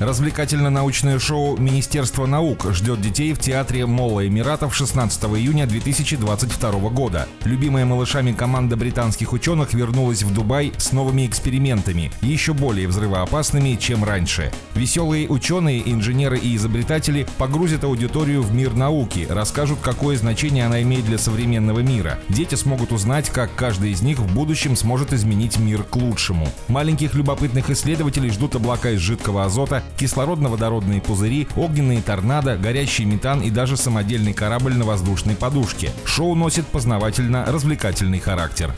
Развлекательно-научное шоу «Министерство наук» ждет детей в Театре Молла Эмиратов 16 июня 2022 года. Любимая малышами команда британских ученых вернулась в Дубай с новыми экспериментами, еще более взрывоопасными, чем раньше. Веселые ученые, инженеры и изобретатели погрузят аудиторию в мир науки, расскажут, какое значение она имеет для современного мира. Дети смогут узнать, как каждый из них в будущем сможет изменить мир к лучшему. Маленьких любопытных исследователей ждут облака из жидкого азота, кислородно-водородные пузыри, огненные торнадо, горящий метан и даже самодельный корабль на воздушной подушке. Шоу носит познавательно-развлекательный характер.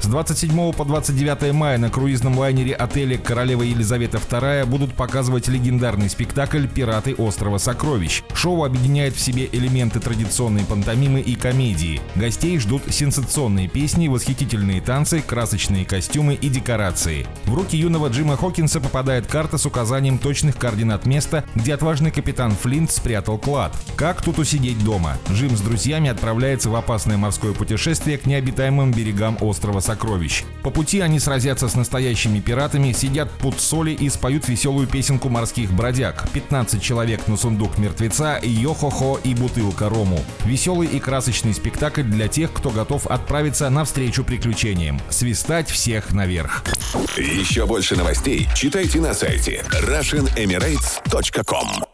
С 27 по 29 мая на круизном лайнере отеля «Королева Елизавета II» будут показывать легендарный спектакль «Пираты острова Сокровищ». Шоу объединяет в себе элементы традиционной пантомимы и комедии. Гостей ждут сенсационные песни, восхитительные танцы, красочные костюмы и декорации. В руки юного Джима Хокинса попадает карта с указанием точных координат места, где отважный капитан Флинт спрятал клад. Как тут усидеть дома? Джим с друзьями отправляется в опасное морское путешествие к необитаемым берегам острова Сокровищ. По пути они сразятся с настоящими пиратами, съедят пуд соли и споют веселую песенку морских бродяг. 15 человек на сундук мертвеца, йо-хо-хо и бутылка рому. Веселый и красочный спектакль для тех, кто готов отправиться навстречу приключениям. Свистать всех наверх. Еще больше новостей читайте на сайте RussianEmirates.com.